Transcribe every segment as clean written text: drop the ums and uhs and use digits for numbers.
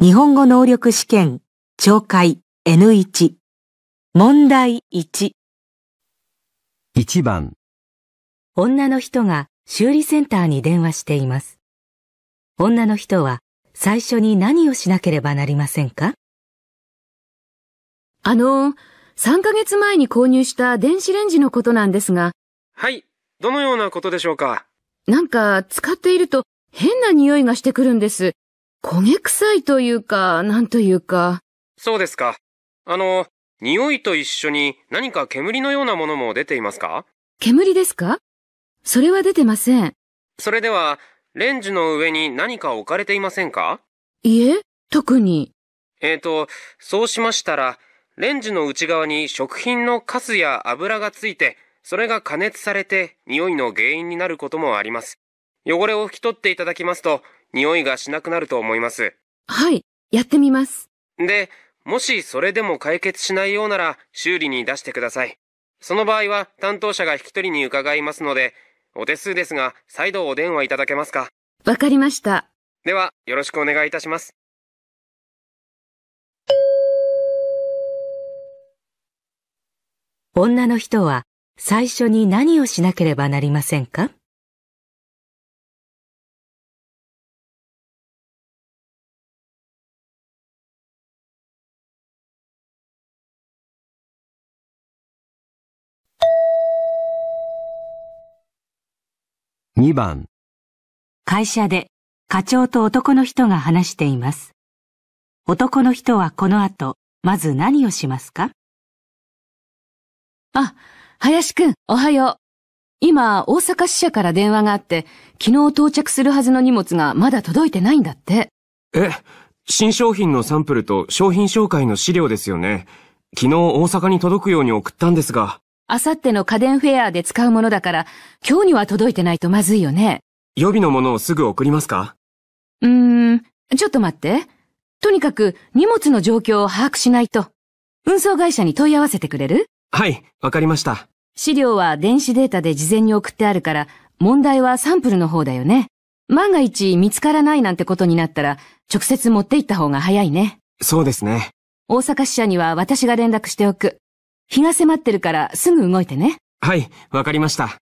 日本語能力試験聴解 N1 問題 1 番女の人が修理センターに電話しています。女の人は最初に何をしなければなりませんか？3ヶ月前に購入した電子レンジのことなんですが。はい、どのようなことでしょうか？なんか使っていると変な匂いがしてくるんです。焦げ臭いというか、なんというか。そうですか。匂いと一緒に何か煙のようなものも出ていますか？煙ですか？それは出てません。それでは、レンジの上に何か置かれていませんか？いえ、特に。そうしましたら、レンジの内側に食品のカスや油がついて、それが加熱されて匂いの原因になることもあります。汚れを拭き取っていただきますと、匂いがしなくなると思います。はい、やってみます。で、もしそれでも解決しないようなら修理に出してください。その場合は担当者が引き取りに伺いますので、お手数ですが再度お電話いただけますか？わかりました。ではよろしくお願いいたします。女の人は最初に何をしなければなりませんか？2番会社で課長と男の人が話しています。男の人はこの後、まず何をしますか？あ、林くん、おはよう。今、大阪支社から電話があって、昨日到着するはずの荷物がまだ届いてないんだって。え、新商品のサンプルと商品紹介の資料ですよね。昨日大阪に届くように送ったんですが。あさっての家電フェアで使うものだから、今日には届いてないとまずいよね。予備のものをすぐ送りますか？ちょっと待って。とにかく荷物の状況を把握しないと。運送会社に問い合わせてくれる？はい、わかりました。資料は電子データで事前に送ってあるから、問題はサンプルの方だよね。万が一見つからないなんてことになったら、直接持って行った方が早いね。そうですね。大阪支社には私が連絡しておく。日が迫ってるからすぐ動いてね。はい、わかりました。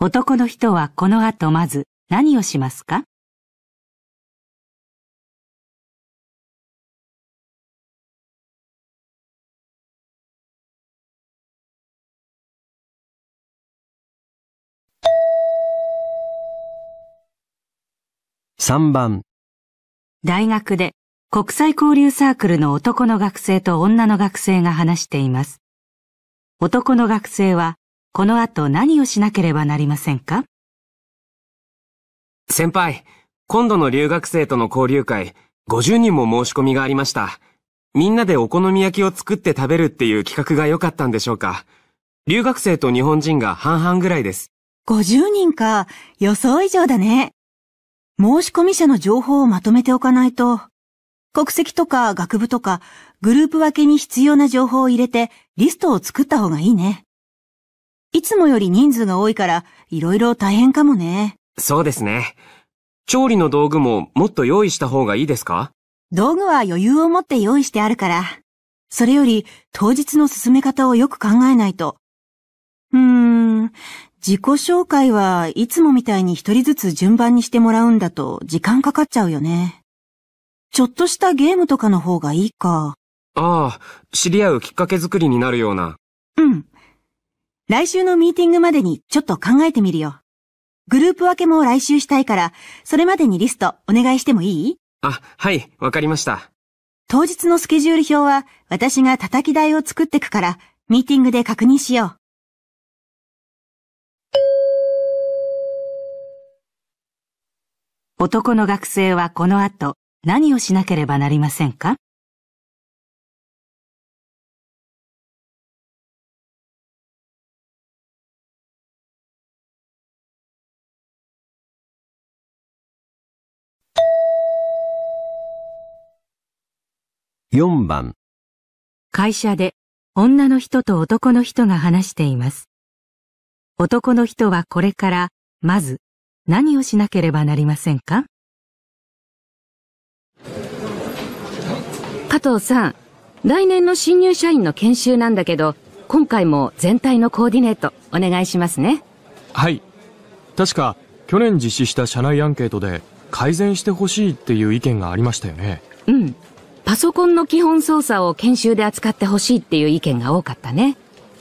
男の人はこの後まず何をしますか？3番大学で国際交流サークルの男の学生と女の学生が話しています。男の学生はこの後何をしなければなりませんか？先輩、今度の留学生との交流会、50人も申し込みがありました。みんなでお好み焼きを作って食べるっていう企画が良かったんでしょうか？留学生と日本人が半々ぐらいです。50人か、予想以上だね。申し込み者の情報をまとめておかないと、国籍とか学部とかグループ分けに必要な情報を入れてリストを作った方がいいね。いつもより人数が多いから色々大変かもね。そうですね。調理の道具ももっと用意した方がいいですか？道具は余裕を持って用意してあるから、それより当日の進め方をよく考えないと。自己紹介はいつもみたいに一人ずつ順番にしてもらうんだと時間かかっちゃうよね。ちょっとしたゲームとかの方がいいか。ああ、知り合うきっかけ作りになるような。うん。来週のミーティングまでにちょっと考えてみるよ。グループ分けも来週したいから、それまでにリストお願いしてもいい？あ、はい、わかりました。当日のスケジュール表は私が叩き台を作ってくから、ミーティングで確認しよう。男の学生はこの後何をしなければなりませんか？4番会社で女の人と男の人が話しています。男の人はこれからまず何をしなければなりませんか？加藤さん、来年の新入社員の研修なんだけど、今回も全体のコーディネートお願いしますね。はい。確か去年実施した社内アンケートで改善してほしいっていう意見がありましたよね。うん。パソコンの基本操作を研修で扱ってほしいっていう意見が多かったね。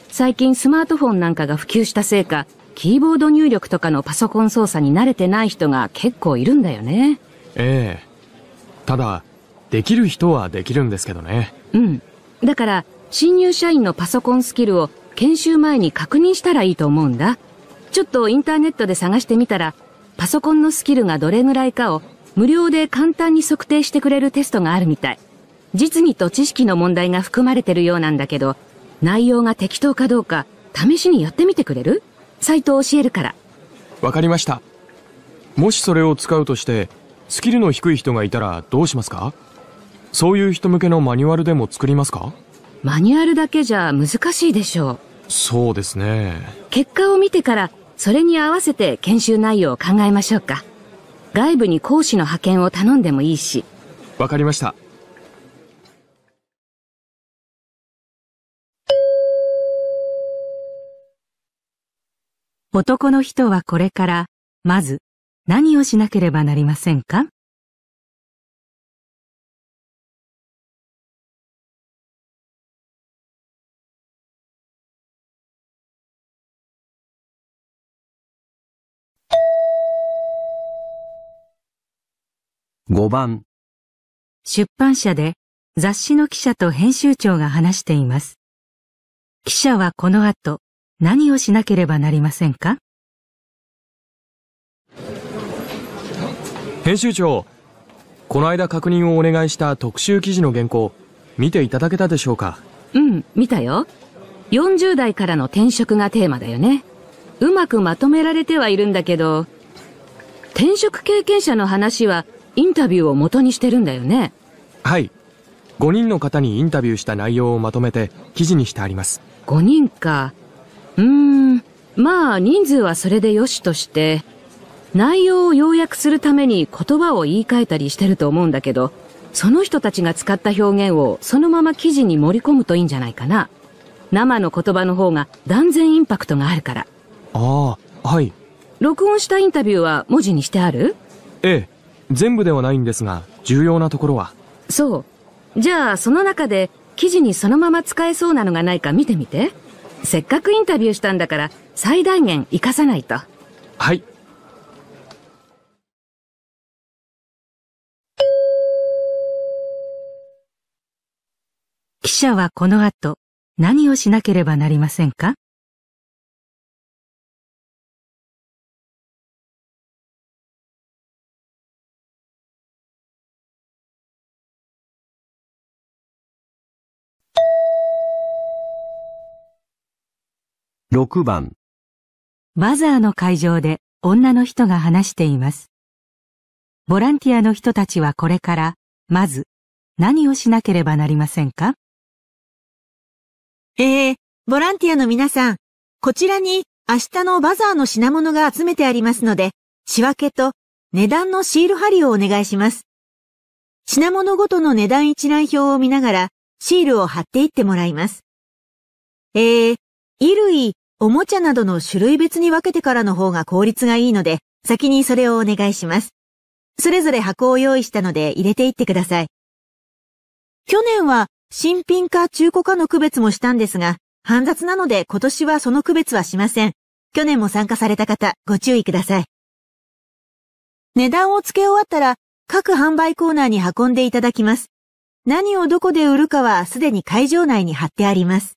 最近スマートフォンなんかが普及したせいか、キーボード入力とかのパソコン操作に慣れてない人が結構いるんだよね。ええ。ただ、できる人はできるんですけどね。うん。だから、新入社員のパソコンスキルを研修前に確認したらいいと思うんだ。ちょっとインターネットで探してみたら、パソコンのスキルがどれぐらいかを無料で簡単に測定してくれるテストがあるみたい。実技と知識の問題が含まれてるようなんだけど、内容が適当かどうか試しにやってみてくれる？サイトを教えるから。わかりました。もしそれを使うとして、スキルの低い人がいたらどうしますか？そういう人向けのマニュアルでも作りますか？マニュアルだけじゃ難しいでしょう。そうですね。結果を見てから、それに合わせて研修内容を考えましょうか。外部に講師の派遣を頼んでもいいし。わかりました。男の人はこれから、まず、何をしなければなりませんか？5番。出版社で雑誌の記者と編集長が話しています。記者はこの後何をしなければなりませんか？編集長、この間確認をお願いした特集記事の原稿、見ていただけたでしょうか？うん、見たよ。40代からの転職がテーマだよね。うまくまとめられてはいるんだけど、転職経験者の話はインタビューを元にしてるんだよね。はい。5人の方にインタビューした内容をまとめて記事にしてあります。5人か。まあ人数はそれでよしとして、内容を要約するために言葉を言い換えたりしてると思うんだけど、その人たちが使った表現をそのまま記事に盛り込むといいんじゃないかな。生の言葉の方が断然インパクトがあるから。ああ、はい。録音したインタビューは文字にしてある？ええ。全部ではないんですが、重要なところは。そう。じゃあ、その中で、記事にそのまま使えそうなのがないか見てみて。せっかくインタビューしたんだから、最大限活かさないと。はい。記者はこの後、何をしなければなりませんか？6番。バザーの会場で女の人が話しています。ボランティアの人たちはこれから、まず、何をしなければなりませんか？ボランティアの皆さん、こちらに明日のバザーの品物が集めてありますので、仕分けと値段のシール貼りをお願いします。品物ごとの値段一覧表を見ながら、シールを貼っていってもらいます。衣類、おもちゃなどの種類別に分けてからの方が効率がいいので、先にそれをお願いします。それぞれ箱を用意したので入れていってください。去年は新品か中古かの区別もしたんですが、煩雑なので今年はその区別はしません。去年も参加された方、ご注意ください。値段を付け終わったら、各販売コーナーに運んでいただきます。何をどこで売るかはすでに会場内に貼ってあります。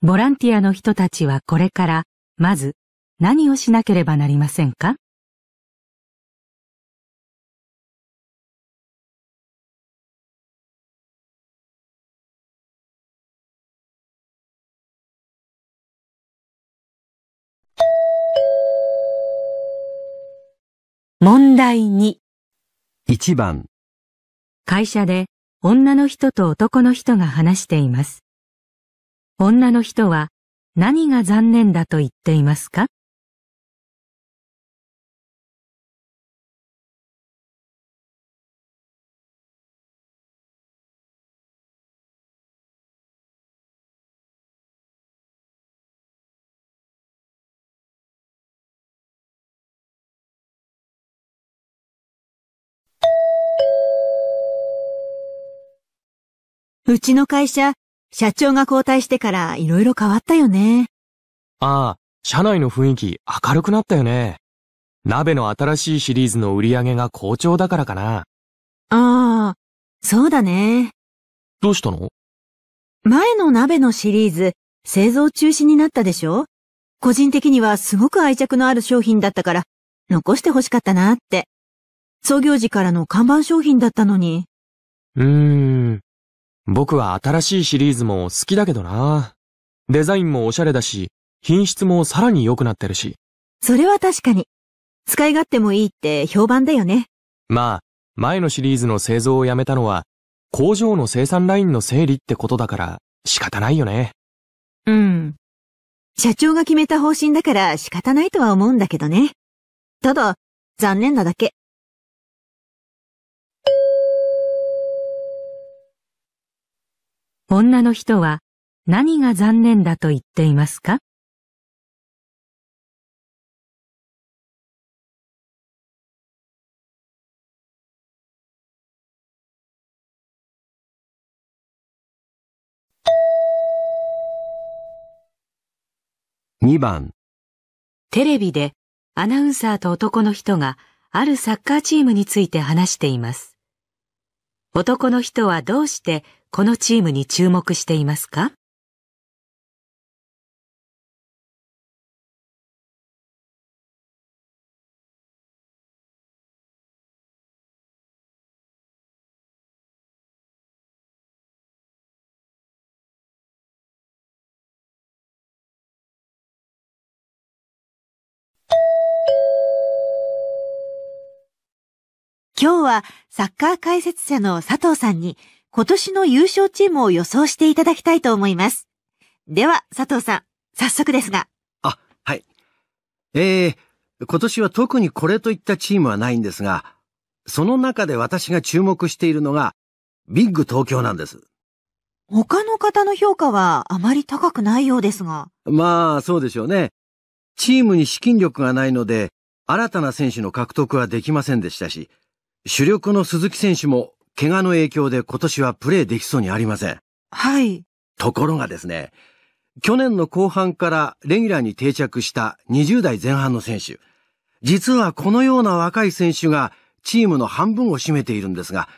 ボランティアの人たちはこれから、まず、何をしなければなりませんか？問題2。1番。会社で女の人と男の人が話しています。女の人は何が残念だと言っていますか？うちの会社、社長が交代してから色々変わったよね。ああ、社内の雰囲気明るくなったよね。鍋の新しいシリーズの売り上げが好調だからかな。ああ、そうだね。どうしたの？前の鍋のシリーズ、製造中止になったでしょ？個人的にはすごく愛着のある商品だったから、残して欲しかったなって。創業時からの看板商品だったのに。僕は新しいシリーズも好きだけどな。デザインもおしゃれだし、品質もさらに良くなってるし。それは確かに。使い勝手もいいって評判だよね。まあ、前のシリーズの製造をやめたのは、工場の生産ラインの整理ってことだから仕方ないよね。うん。社長が決めた方針だから仕方ないとは思うんだけどね。ただ、残念なだけ。女の人は何が残念だと言っていますか？2番。テレビでアナウンサーと男の人があるサッカーチームについて話しています。男の人はどうしてこのチームに注目していますか？今日はサッカー解説者の佐藤さんに今年の優勝チームを予想していただきたいと思います。では佐藤さん、早速ですが。あ、はい。今年は特にこれといったチームはないんですが、その中で私が注目しているのがビッグ東京なんです。他の方の評価はあまり高くないようですが。まあそうでしょうね。チームに資金力がないので新たな選手の獲得はできませんでしたし、主力の鈴木選手も怪我の影響で今年はプレーできそうにありません。はい。ところがですね、去年の後半からレギュラーに定着した20代前半の選手。実はこのような若い選手がチームの半分を占めているんですが、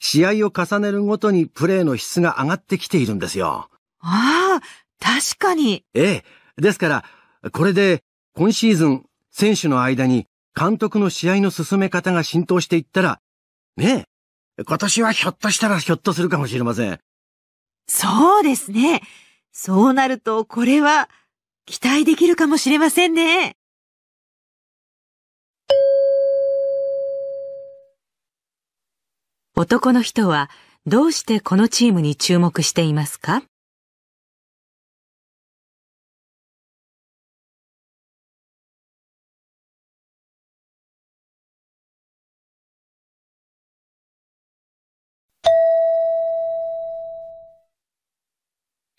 試合を重ねるごとにプレーの質が上がってきているんですよ。ああ、確かに。ええ。ですから、これで今シーズン選手の間に監督の試合の進め方が浸透していったら、ねえ、今年はひょっとしたらひょっとするかもしれません。そうですね。そうなると、これは期待できるかもしれませんね。男の人はどうしてこのチームに注目していますか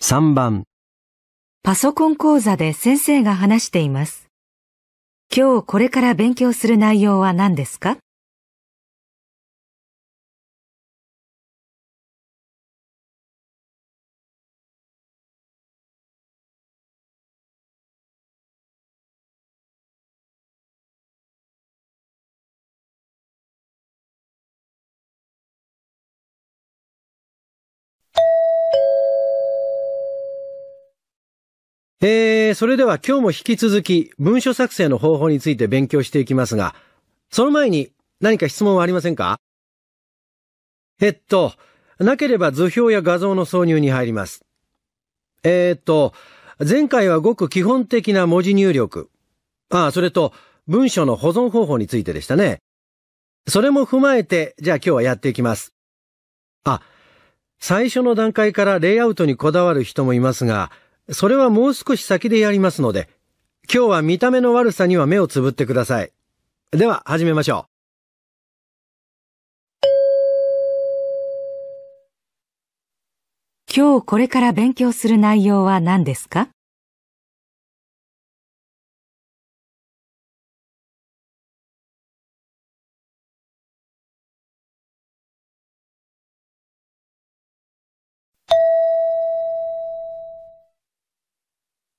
？3番。パソコン講座で先生が話しています。今日これから勉強する内容は何ですか？それでは今日も引き続き文書作成の方法について勉強していきますが、その前に何か質問はありませんか？なければ図表や画像の挿入に入ります。前回はごく基本的な文字入力。それと文書の保存方法についてでしたね。それも踏まえて、じゃあ今日はやっていきます。最初の段階からレイアウトにこだわる人もいますが、それはもう少し先でやりますので、今日は見た目の悪さには目をつぶってください。では始めましょう。今日これから勉強する内容は何ですか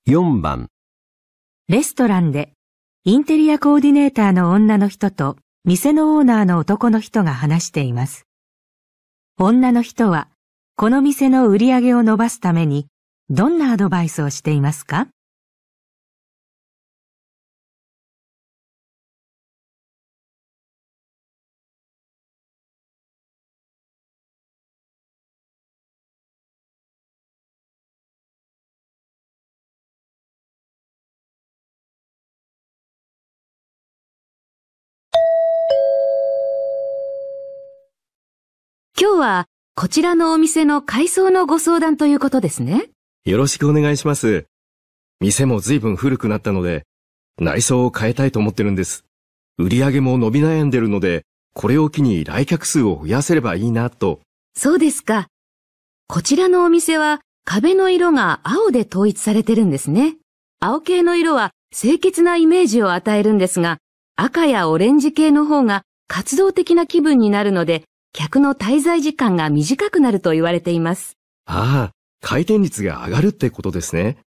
？4番。レストランでインテリアコーディネーターの女の人と店のオーナーの男の人が話しています。女の人はこの店の売り上げを伸ばすためにどんなアドバイスをしていますか？今日はこちらのお店の改装のご相談ということですね。よろしくお願いします。店も随分古くなったので、内装を変えたいと思ってるんです。売り上げも伸び悩んでるので、これを機に来客数を増やせればいいなと。そうですか。こちらのお店は壁の色が青で統一されてるんですね。青系の色は清潔なイメージを与えるんですが、赤やオレンジ系の方が活動的な気分になるので、客の滞在時間が短くなると言われています。ああ、回転率が上がるってことですね。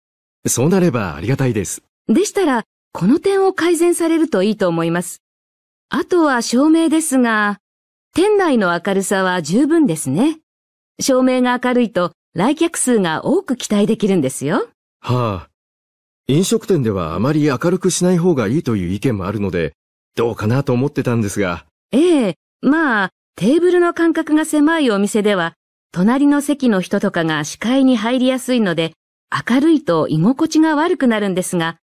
そうなればありがたいです。でしたら、この点を改善されるといいと思います。あとは照明ですが、店内の明るさは十分ですね。照明が明るいと来客数が多く期待できるんですよ。はあ、飲食店ではあまり明るくしない方がいいという意見もあるので、どうかなと思ってたんですが。ええ、まあ、テーブルの間隔が狭いお店では、隣の席の人とかが視界に入りやすいので、明るいと居心地が悪くなるんですが、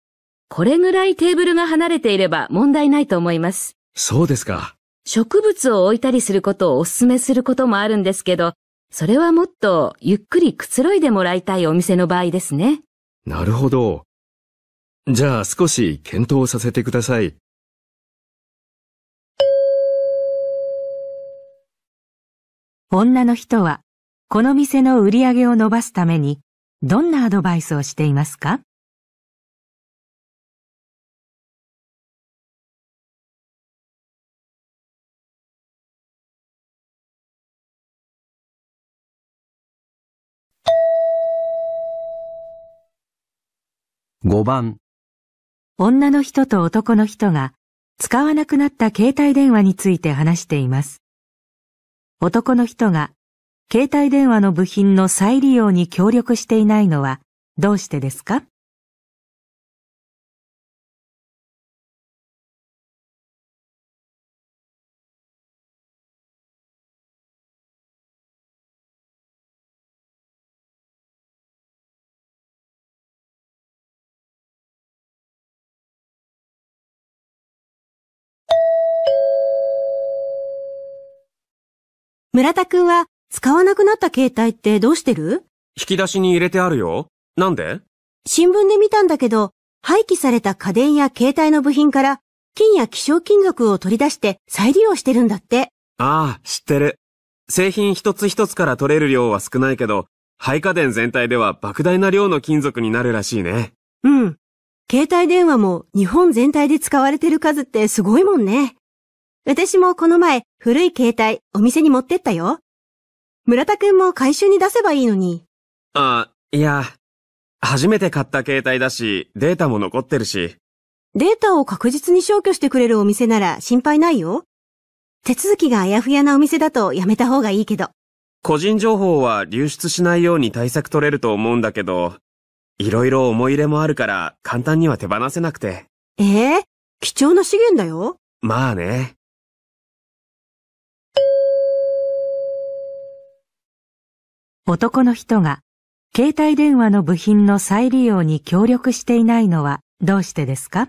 これぐらいテーブルが離れていれば問題ないと思います。そうですか。植物を置いたりすることをお勧めすることもあるんですけど、それはもっとゆっくりくつろいでもらいたいお店の場合ですね。なるほど。じゃあ少し検討させてください。女の人は、この店の売り上げを伸ばすために、どんなアドバイスをしていますか？5番。女の人と男の人が、使わなくなった携帯電話について話しています。男の人が携帯電話の部品の再利用に協力していないのはどうしてですか？村田くんは使わなくなった携帯ってどうしてる？引き出しに入れてあるよ。なんで？新聞で見たんだけど、廃棄された家電や携帯の部品から金や希少金属を取り出して再利用してるんだって。ああ、知ってる。製品一つ一つから取れる量は少ないけど、廃家電全体では莫大な量の金属になるらしいね。うん。携帯電話も日本全体で使われてる数ってすごいもんね。私もこの前、古い携帯、お店に持ってったよ。村田くんも回収に出せばいいのに。あ、いや、初めて買った携帯だし、データも残ってるし。データを確実に消去してくれるお店なら心配ないよ。手続きがあやふやなお店だとやめた方がいいけど。個人情報は流出しないように対策取れると思うんだけど、いろいろ思い入れもあるから簡単には手放せなくて。貴重な資源だよ。まあね。男の人が携帯電話の部品の再利用に協力していないのはどうしてですか？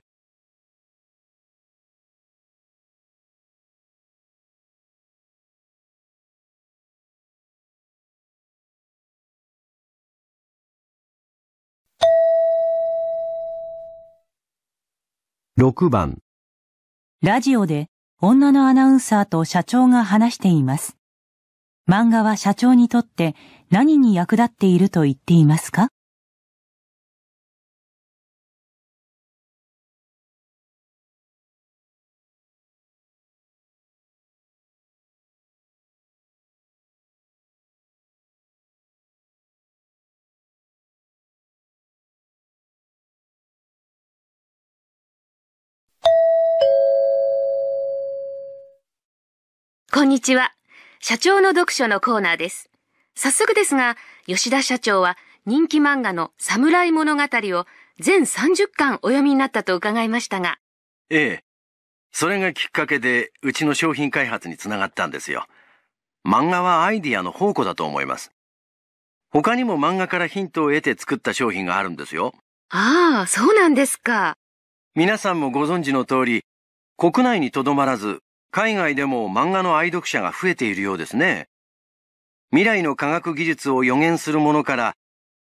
6番。ラジオで女のアナウンサーと社長が話しています。漫画は社長にとって何に役立っていると言っていますか？こんにちは。社長の読書のコーナーです。早速ですが、吉田社長は人気漫画の侍物語を全30巻お読みになったと伺いましたが。ええ。それがきっかけでうちの商品開発につながったんですよ。漫画はアイディアの宝庫だと思います。他にも漫画からヒントを得て作った商品があるんですよ。ああ、そうなんですか。皆さんもご存知の通り、国内にとどまらず、海外でも漫画の愛読者が増えているようですね。未来の科学技術を予言するものから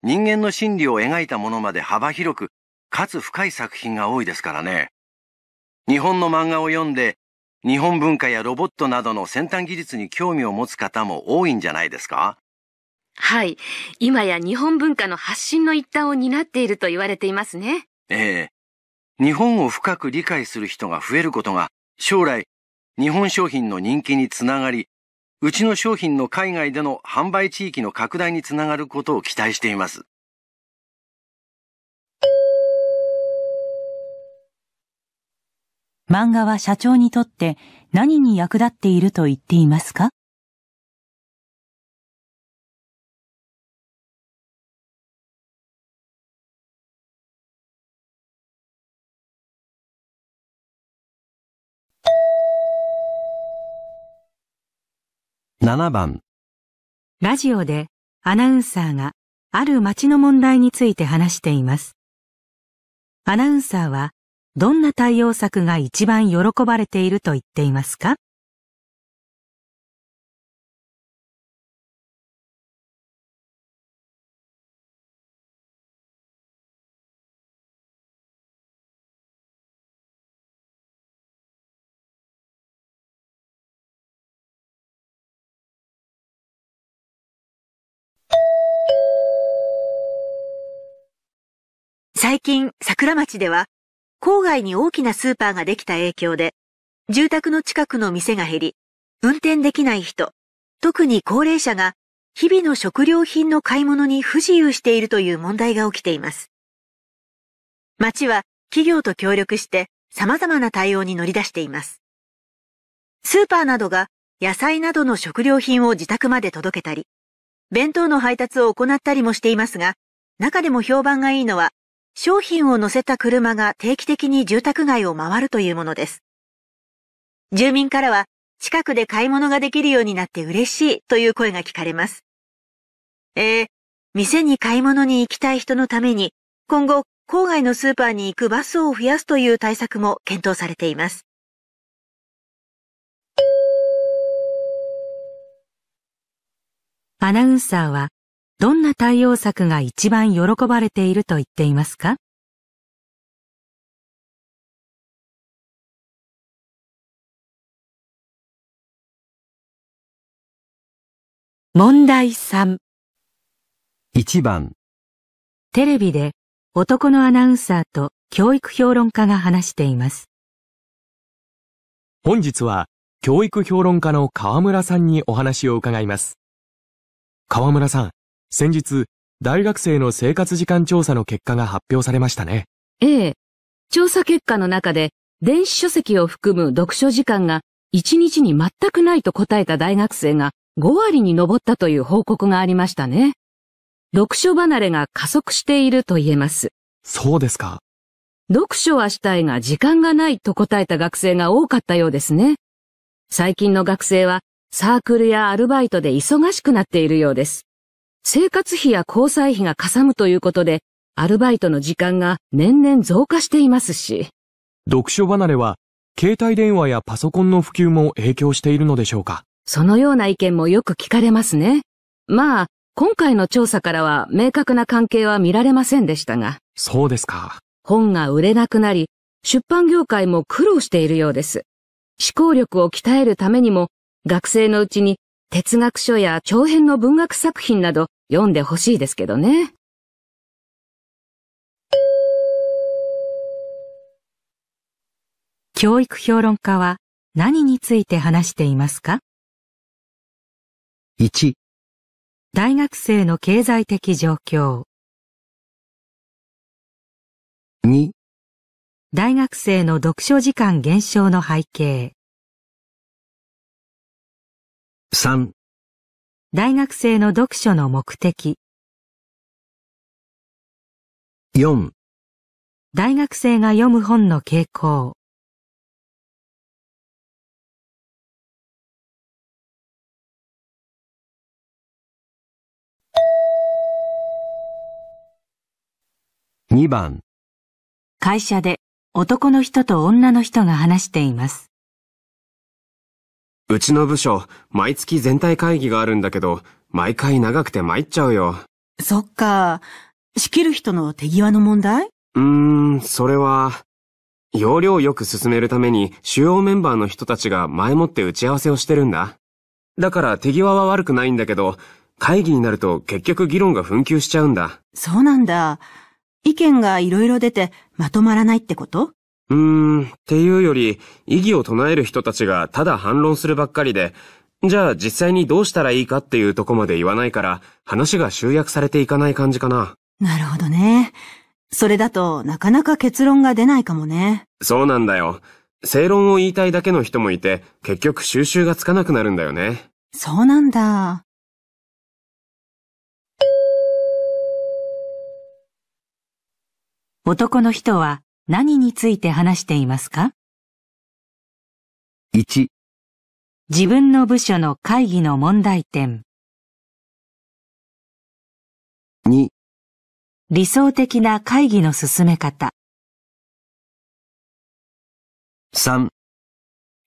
人間の心理を描いたものまで幅広くかつ深い作品が多いですからね。日本の漫画を読んで日本文化やロボットなどの先端技術に興味を持つ方も多いんじゃないですか？はい。今や日本文化の発信の一端を担っていると言われていますね。ええ。日本を深く理解する人が増えることが将来日本商品の人気につながり、うちの商品の海外での販売地域の拡大につながることを期待しています。漫画は社長にとって何に役立っていると言っていますか？7番。ラジオでアナウンサーがある町の問題について話しています。アナウンサーはどんな対応策が一番喜ばれていると言っていますか？最近、桜町では、郊外に大きなスーパーができた影響で、住宅の近くの店が減り、運転できない人、特に高齢者が、日々の食料品の買い物に不自由しているという問題が起きています。町は企業と協力して様々な対応に乗り出しています。スーパーなどが野菜などの食料品を自宅まで届けたり、弁当の配達を行ったりもしていますが、中でも評判がいいのは、商品を乗せた車が定期的に住宅街を回るというものです。住民からは近くで買い物ができるようになって嬉しいという声が聞かれます。店に買い物に行きたい人のために今後郊外のスーパーに行くバスを増やすという対策も検討されています。アナウンサーはどんな対応策が一番喜ばれていると言っていますか？問題3。1番。テレビで男のアナウンサーと教育評論家が話しています。本日は教育評論家の川村さんにお話を伺います。川村さん。先日、大学生の生活時間調査の結果が発表されましたね。ええ。調査結果の中で、電子書籍を含む読書時間が1日に全くないと答えた大学生が5割に上ったという報告がありましたね。読書離れが加速していると言えます。そうですか。読書はしたいが時間がないと答えた学生が多かったようですね。最近の学生はサークルやアルバイトで忙しくなっているようです。生活費や交際費がかさむということで、アルバイトの時間が年々増加していますし。読書離れは、携帯電話やパソコンの普及も影響しているのでしょうか？そのような意見もよく聞かれますね。まあ、今回の調査からは明確な関係は見られませんでしたが。そうですか。本が売れなくなり、出版業界も苦労しているようです。思考力を鍛えるためにも、学生のうちに哲学書や長編の文学作品など読んでほしいですけどね。教育評論家は何について話していますか？ 1. 大学生の経済的状況。 2. 大学生の読書時間減少の背景。 3. 大学生の読書の目的。 4. 大学生が読む本の傾向。2番。会社で男の人と女の人が話しています。うちの部署、毎月全体会議があるんだけど、毎回長くて参っちゃうよ。そっか。仕切る人の手際の問題？それは、要領よく進めるために主要メンバーの人たちが前もって打ち合わせをしてるんだ。だから手際は悪くないんだけど、会議になると結局議論が紛糾しちゃうんだ。そうなんだ。意見がいろいろ出てまとまらないってこと？っていうより、異議を唱える人たちがただ反論するばっかりで、じゃあ実際にどうしたらいいかっていうとこまで言わないから、話が集約されていかない感じかな。なるほどね。それだとなかなか結論が出ないかもね。そうなんだよ。正論を言いたいだけの人もいて、結局収拾がつかなくなるんだよね。そうなんだ。男の人は何について話していますか？ 1. 自分の部署の会議の問題点。 2. 理想的な会議の進め方。 3.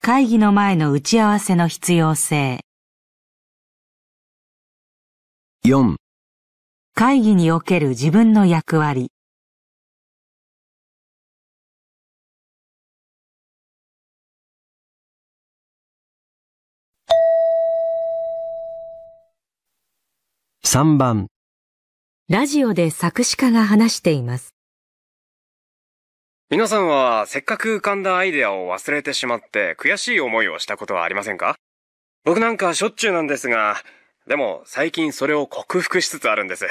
会議の前の打ち合わせの必要性。 4. 会議における自分の役割。3番。ラジオで作詞家が話しています。皆さんはせっかく浮かんだアイデアを忘れてしまって悔しい思いをしたことはありませんか？僕なんかしょっちゅうなんですが、でも最近それを克服しつつあるんです。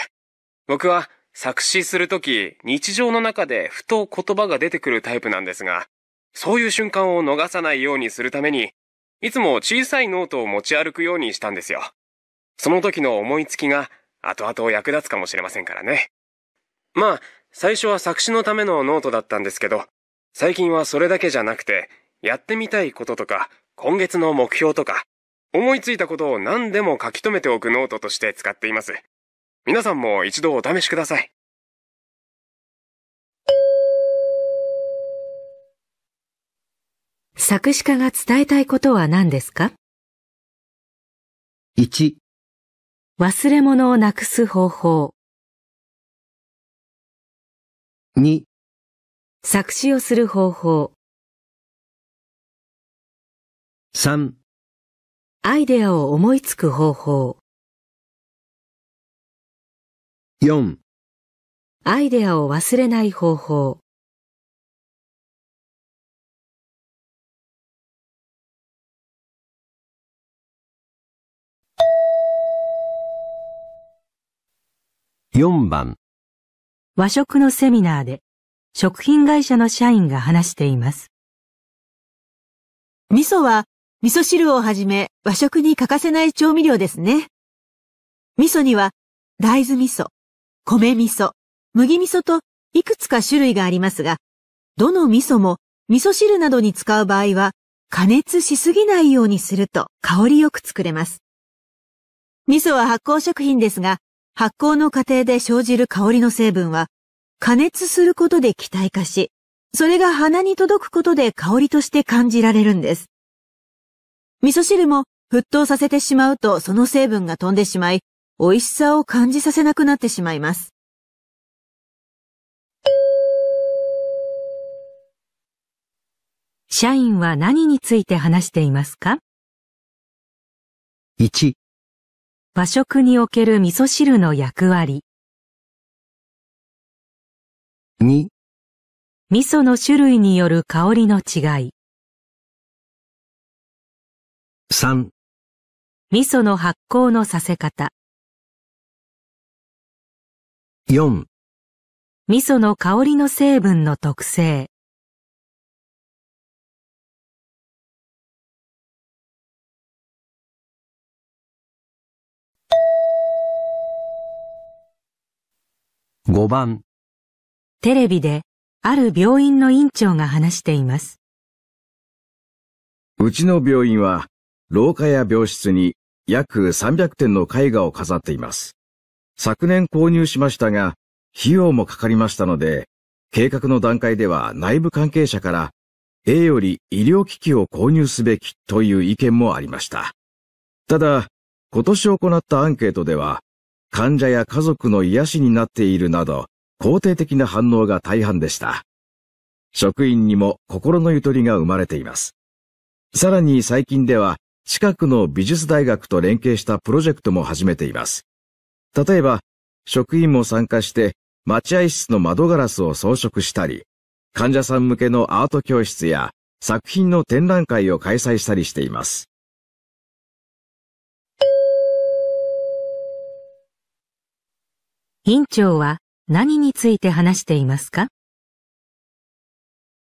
僕は作詞するとき日常の中でふと言葉が出てくるタイプなんですが、そういう瞬間を逃さないようにするために、いつも小さいノートを持ち歩くようにしたんですよ。その時の思いつきが後々役立つかもしれませんからね。まあ、最初は作詞のためのノートだったんですけど、最近はそれだけじゃなくて、やってみたいこととか、今月の目標とか、思いついたことを何でも書き留めておくノートとして使っています。皆さんも一度お試しください。作詞家が伝えたいことは何ですか？ 1. 忘れ物をなくす方法。 2. 作詞をする方法。 3. アイデアを思いつく方法。 4. アイデアを忘れない方法。4番。和食のセミナーで食品会社の社員が話しています。味噌は味噌汁をはじめ和食に欠かせない調味料ですね。味噌には大豆味噌、米味噌、麦味噌といくつか種類がありますが、どの味噌も味噌汁などに使う場合は加熱しすぎないようにすると香りよく作れます。味噌は発酵食品ですが、発酵の過程で生じる香りの成分は、加熱することで気体化し、それが鼻に届くことで香りとして感じられるんです。味噌汁も沸騰させてしまうとその成分が飛んでしまい、美味しさを感じさせなくなってしまいます。社員は何について話していますか？ 1. 和食における味噌汁の役割。 2. 味噌の種類による香りの違い。 3. 味噌の発酵のさせ方。 4. 味噌の香りの成分の特性。5番。テレビである病院の院長が話しています。うちの病院は廊下や病室に約300点の絵画を飾っています。昨年購入しましたが、費用もかかりましたので、計画の段階では内部関係者から、A より医療機器を購入すべきという意見もありました。ただ、今年行ったアンケートでは、患者や家族の癒しになっているなど、肯定的な反応が大半でした。職員にも心のゆとりが生まれています。さらに最近では、近くの美術大学と連携したプロジェクトも始めています。例えば、職員も参加して待合室の窓ガラスを装飾したり、患者さん向けのアート教室や作品の展覧会を開催したりしています。院長は何について話していますか？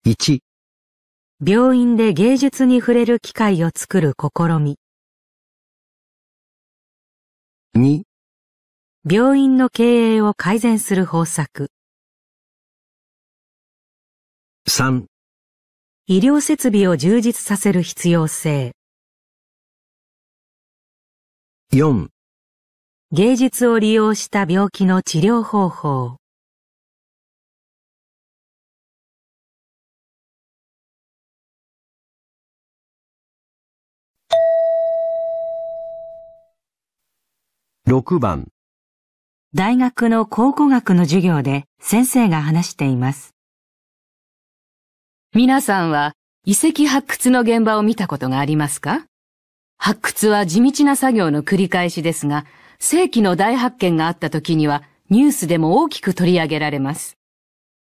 1. 病院で芸術に触れる機会を作る試み。 2. 病院の経営を改善する方策。 3. 医療設備を充実させる必要性。 4.芸術を利用した病気の治療方法。6番。大学の考古学の授業で先生が話しています。皆さんは遺跡発掘の現場を見たことがありますか？発掘は地道な作業の繰り返しですが、世紀の大発見があった時にはニュースでも大きく取り上げられます。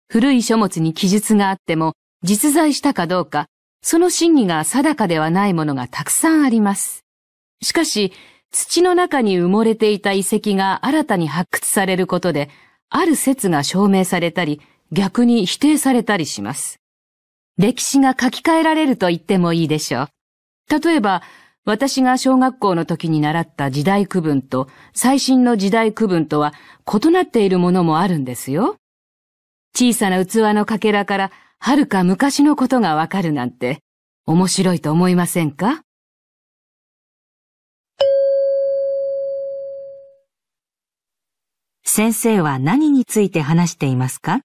古い書物に記述があっても実在したかどうか、その真偽が定かではないものがたくさんあります。しかし、土の中に埋もれていた遺跡が新たに発掘されることで、ある説が証明されたり、逆に否定されたりします。歴史が書き換えられると言ってもいいでしょう。例えば、私が小学校の時に習った時代区分と最新の時代区分とは異なっているものもあるんですよ。小さな器のかけらからはるか昔のことがわかるなんて面白いと思いませんか？先生は何について話していますか？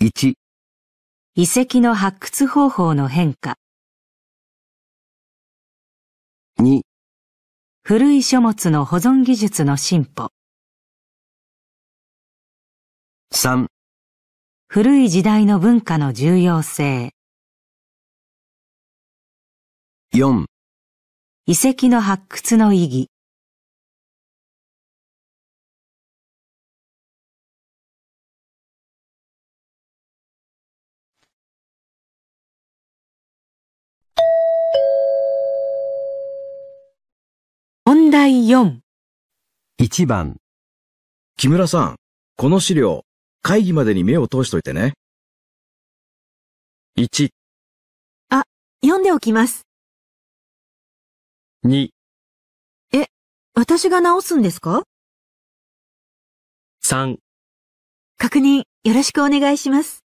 1. 遺跡の発掘方法の変化。2. 古い書物の保存技術の進歩。 3. 古い時代の文化の重要性。 4. 遺跡の発掘の意義。問題4。 1番。木村さん、この資料、会議までに目を通しといてね。1。あ、読んでおきます。2。え、私が直すんですか？ 3。確認よろしくお願いします。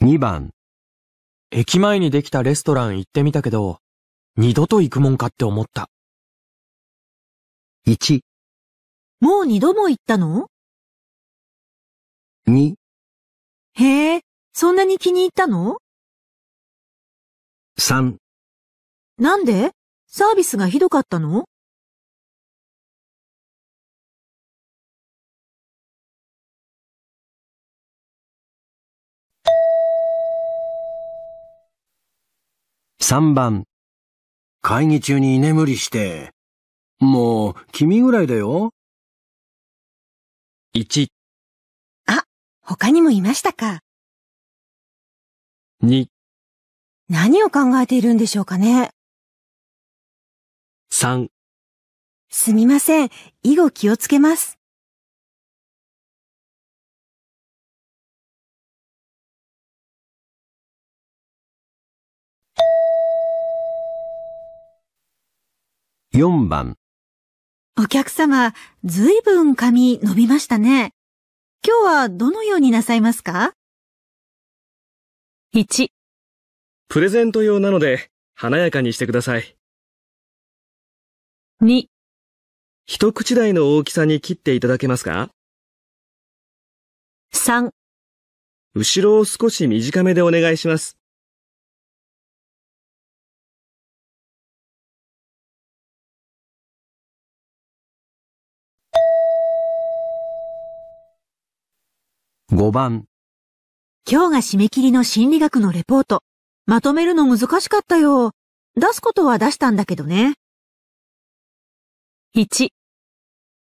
2番。駅前にできたレストラン行ってみたけど、二度と行くもんかって思った。1。もう二度も行ったの？ 2。へえ、そんなに気に入ったの？ 3。なんで？サービスがひどかったの？3番。会議中に居眠りして。もう、君ぐらいだよ。1。あ、他にもいましたか。2。何を考えているんでしょうかね。3。すみません。以後気をつけます。4番。お客様、ずいぶん髪伸びましたね。今日はどのようになさいますか？ 1。プレゼント用なので、華やかにしてください。2。一口大の大きさに切っていただけますか？ 3。後ろを少し短めでお願いします。5番。今日が締め切りの心理学のレポート。まとめるの難しかったよ。出すことは出したんだけどね。1。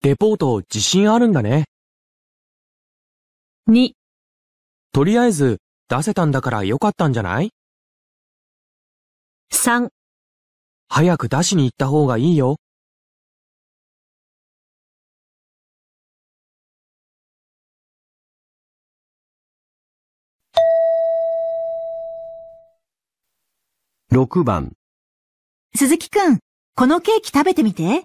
レポート自信あるんだね。2。とりあえず出せたんだからよかったんじゃない？ 3。早く出しに行った方がいいよ。6番。鈴木くん、このケーキ食べてみて。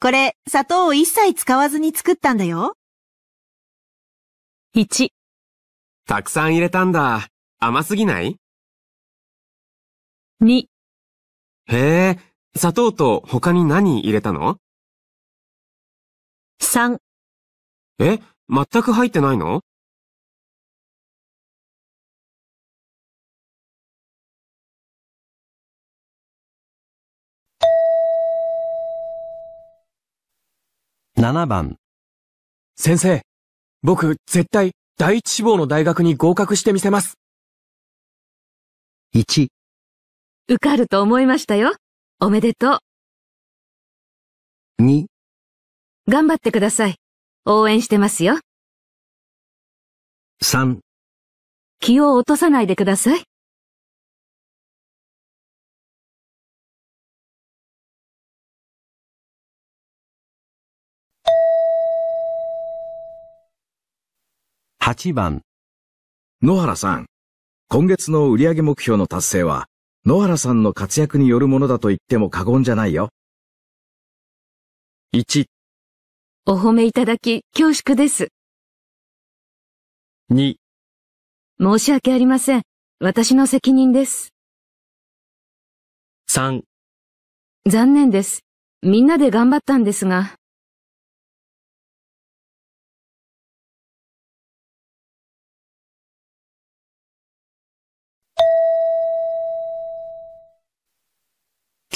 これ、砂糖を一切使わずに作ったんだよ。1。たくさん入れたんだ。甘すぎない？ 2。へえ、砂糖と他に何入れたの？ 3。え、全く入ってないの？7番。先生、僕絶対第一志望の大学に合格してみせます。1。受かると思いましたよ。おめでとう。2。頑張ってください。応援してますよ。3。気を落とさないでください。8番。野原さん、今月の売上目標の達成は、野原さんの活躍によるものだと言っても過言じゃないよ。1。お褒めいただき、恐縮です。2。申し訳ありません。私の責任です。3。残念です。みんなで頑張ったんですが。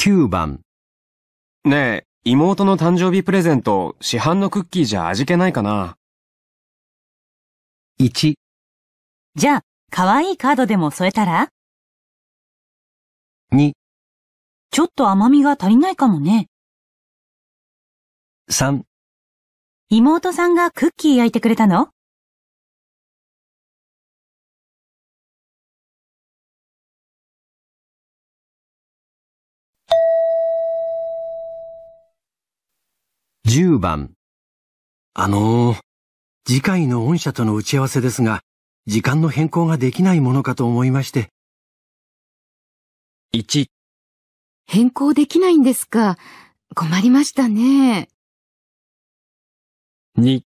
9番。ねえ、妹の誕生日プレゼント、市販のクッキーじゃ味気ないかな。1。じゃあ、可愛いカードでも添えたら？ 2。ちょっと甘みが足りないかもね。3。妹さんがクッキー焼いてくれたの？10番。次回の御社との打ち合わせですが、時間の変更ができないものかと思いまして。1。変更できないんですか。困りましたね。2。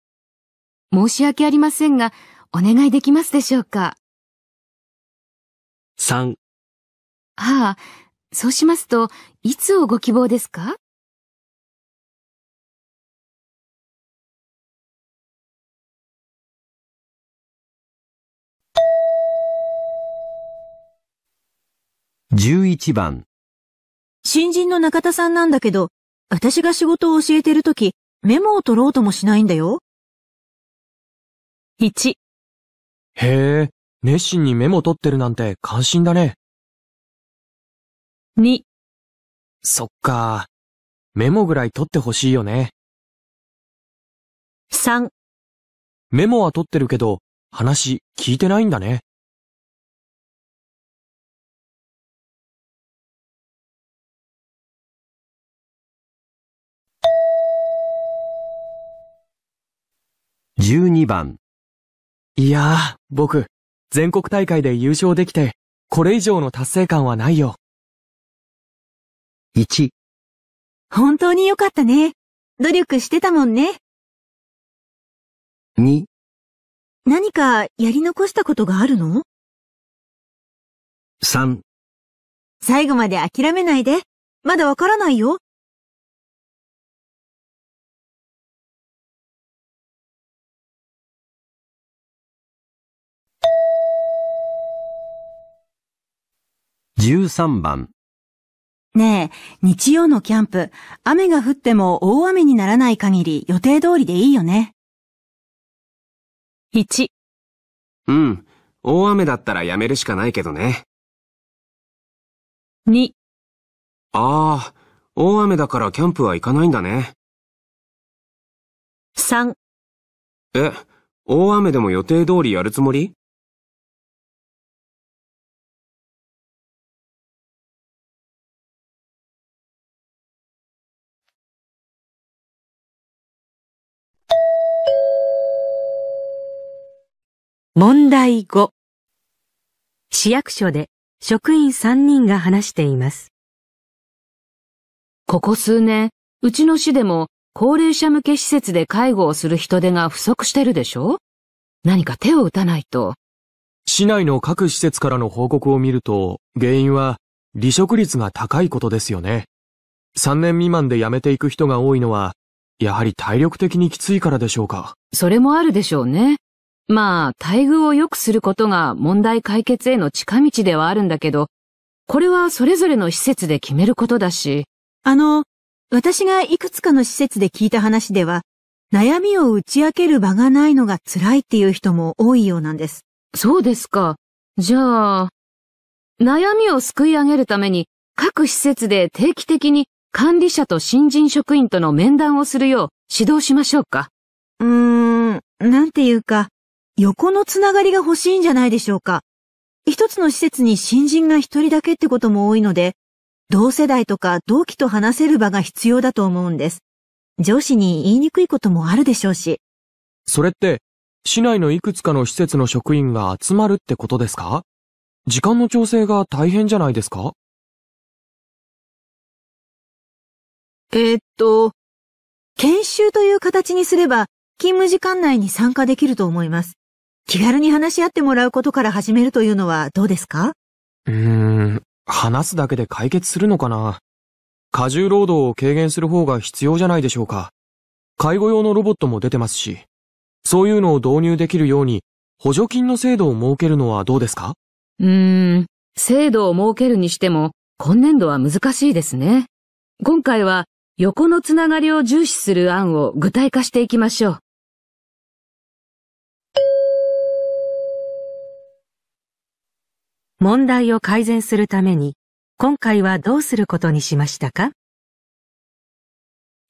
申し訳ありませんが、お願いできますでしょうか。3。ああ、そうしますと、いつをご希望ですか？11番。新人の中田さんなんだけど、私が仕事を教えてるとき、メモを取ろうともしないんだよ。1。へえ、熱心にメモ取ってるなんて感心だね。2。そっか。メモぐらい取ってほしいよね。3。メモは取ってるけど、話聞いてないんだね。12番。いやー、僕、全国大会で優勝できて、これ以上の達成感はないよ。1。本当に良かったね。努力してたもんね。2。何かやり残したことがあるの？ 3。最後まで諦めないで。まだわからないよ。13番。ねえ、日曜のキャンプ、雨が降っても大雨にならない限り予定通りでいいよね。1。うん、大雨だったらやめるしかないけどね。2。ああ、大雨だからキャンプは行かないんだね。3。え、大雨でも予定通りやるつもり？問題5。市役所で職員3人が話しています。ここ数年、うちの市でも高齢者向け施設で介護をする人手が不足してるでしょ？何か手を打たないと。市内の各施設からの報告を見ると、原因は離職率が高いことですよね。3年未満で辞めていく人が多いのは、やはり体力的にきついからでしょうか。それもあるでしょうね。まあ、待遇を良くすることが問題解決への近道ではあるんだけど、これはそれぞれの施設で決めることだし。私がいくつかの施設で聞いた話では、悩みを打ち明ける場がないのが辛いっていう人も多いようなんです。そうですか。じゃあ、悩みをすくい上げるために、各施設で定期的に管理者と新人職員との面談をするよう指導しましょうか。なんていうか、横のつながりが欲しいんじゃないでしょうか。一つの施設に新人が一人だけってことも多いので、同世代とか同期と話せる場が必要だと思うんです。上司に言いにくいこともあるでしょうし。それって、市内のいくつかの施設の職員が集まるってことですか？時間の調整が大変じゃないですか？研修という形にすれば、勤務時間内に参加できると思います。気軽に話し合ってもらうことから始めるというのはどうですか？話すだけで解決するのかな。過重労働を軽減する方が必要じゃないでしょうか。介護用のロボットも出てますし、そういうのを導入できるように補助金の制度を設けるのはどうですか？制度を設けるにしても今年度は難しいですね。今回は横のつながりを重視する案を具体化していきましょう。問題を改善するために、今回はどうすることにしましたか？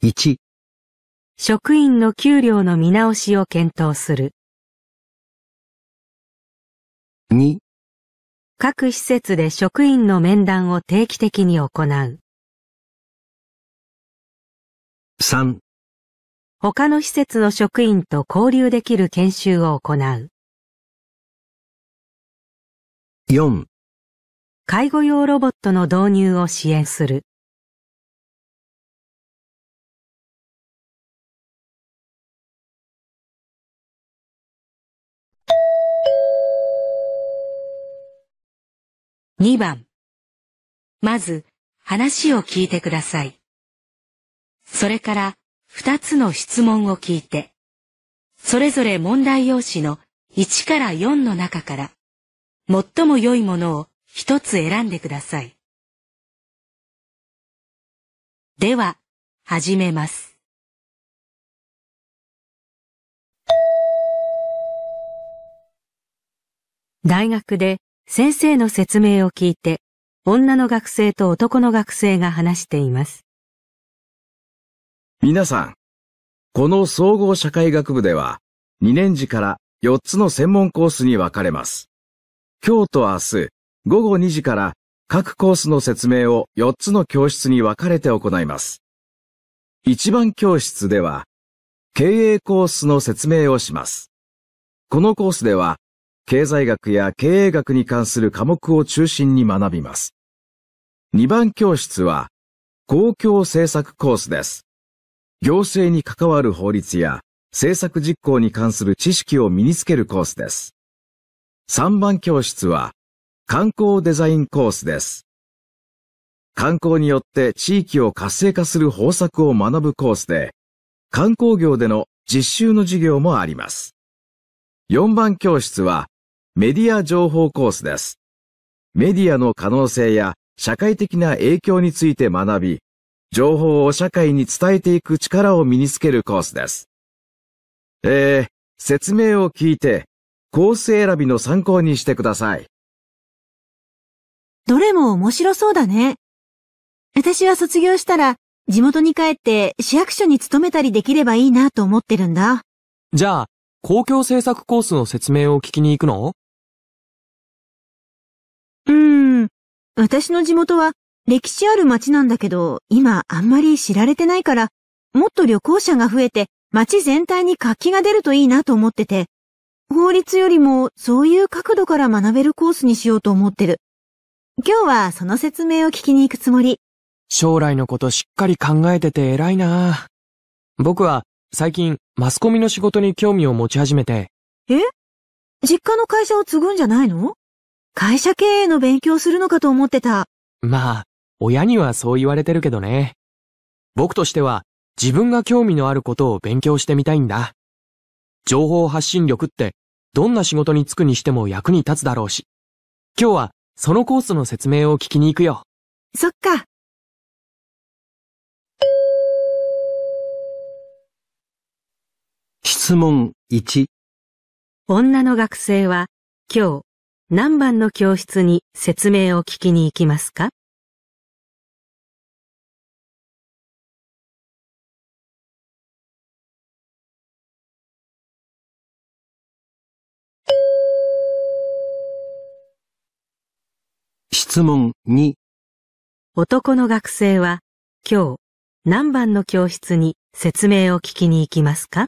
1. 職員の給料の見直しを検討する。 2. 各施設で職員の面談を定期的に行う。 3. 他の施設の職員と交流できる研修を行う。4. 介護用ロボットの導入を支援する。2番。まず、話を聞いてください。それから、2つの質問を聞いて、それぞれ問題用紙の1から4の中から、最も良いものを一つ選んでください。では、始めます。大学で先生の説明を聞いて、女の学生と男の学生が話しています。皆さん、この総合社会学部では、2年次から4つの専門コースに分かれます。今日と明日、午後2時から各コースの説明を4つの教室に分かれて行います。1番教室では、経営コースの説明をします。このコースでは、経済学や経営学に関する科目を中心に学びます。2番教室は、公共政策コースです。行政に関わる法律や政策実行に関する知識を身につけるコースです。3番教室は、観光デザインコースです。観光によって地域を活性化する方策を学ぶコースで、観光業での実習の授業もあります。4番教室は、メディア情報コースです。メディアの可能性や社会的な影響について学び、情報を社会に伝えていく力を身につけるコースです。説明を聞いて、コース選びの参考にしてください。どれも面白そうだね。私は卒業したら地元に帰って市役所に勤めたりできればいいなと思ってるんだ。じゃあ、公共政策コースの説明を聞きに行くの？私の地元は歴史ある町なんだけど、今あんまり知られてないから、もっと旅行者が増えて町全体に活気が出るといいなと思ってて、法律よりもそういう角度から学べるコースにしようと思ってる。今日はその説明を聞きに行くつもり。将来のことしっかり考えてて偉いな。僕は最近マスコミの仕事に興味を持ち始めて。え？実家の会社を継ぐんじゃないの？会社経営の勉強するのかと思ってた。まあ、親にはそう言われてるけどね。僕としては自分が興味のあることを勉強してみたいんだ。情報発信力ってどんな仕事に就くにしても役に立つだろうし。今日はそのコースの説明を聞きに行くよ。そっか。質問1。女の学生は今日何番の教室に説明を聞きに行きますか？質問2。男の学生は今日何番の教室に説明を聞きに行きますか？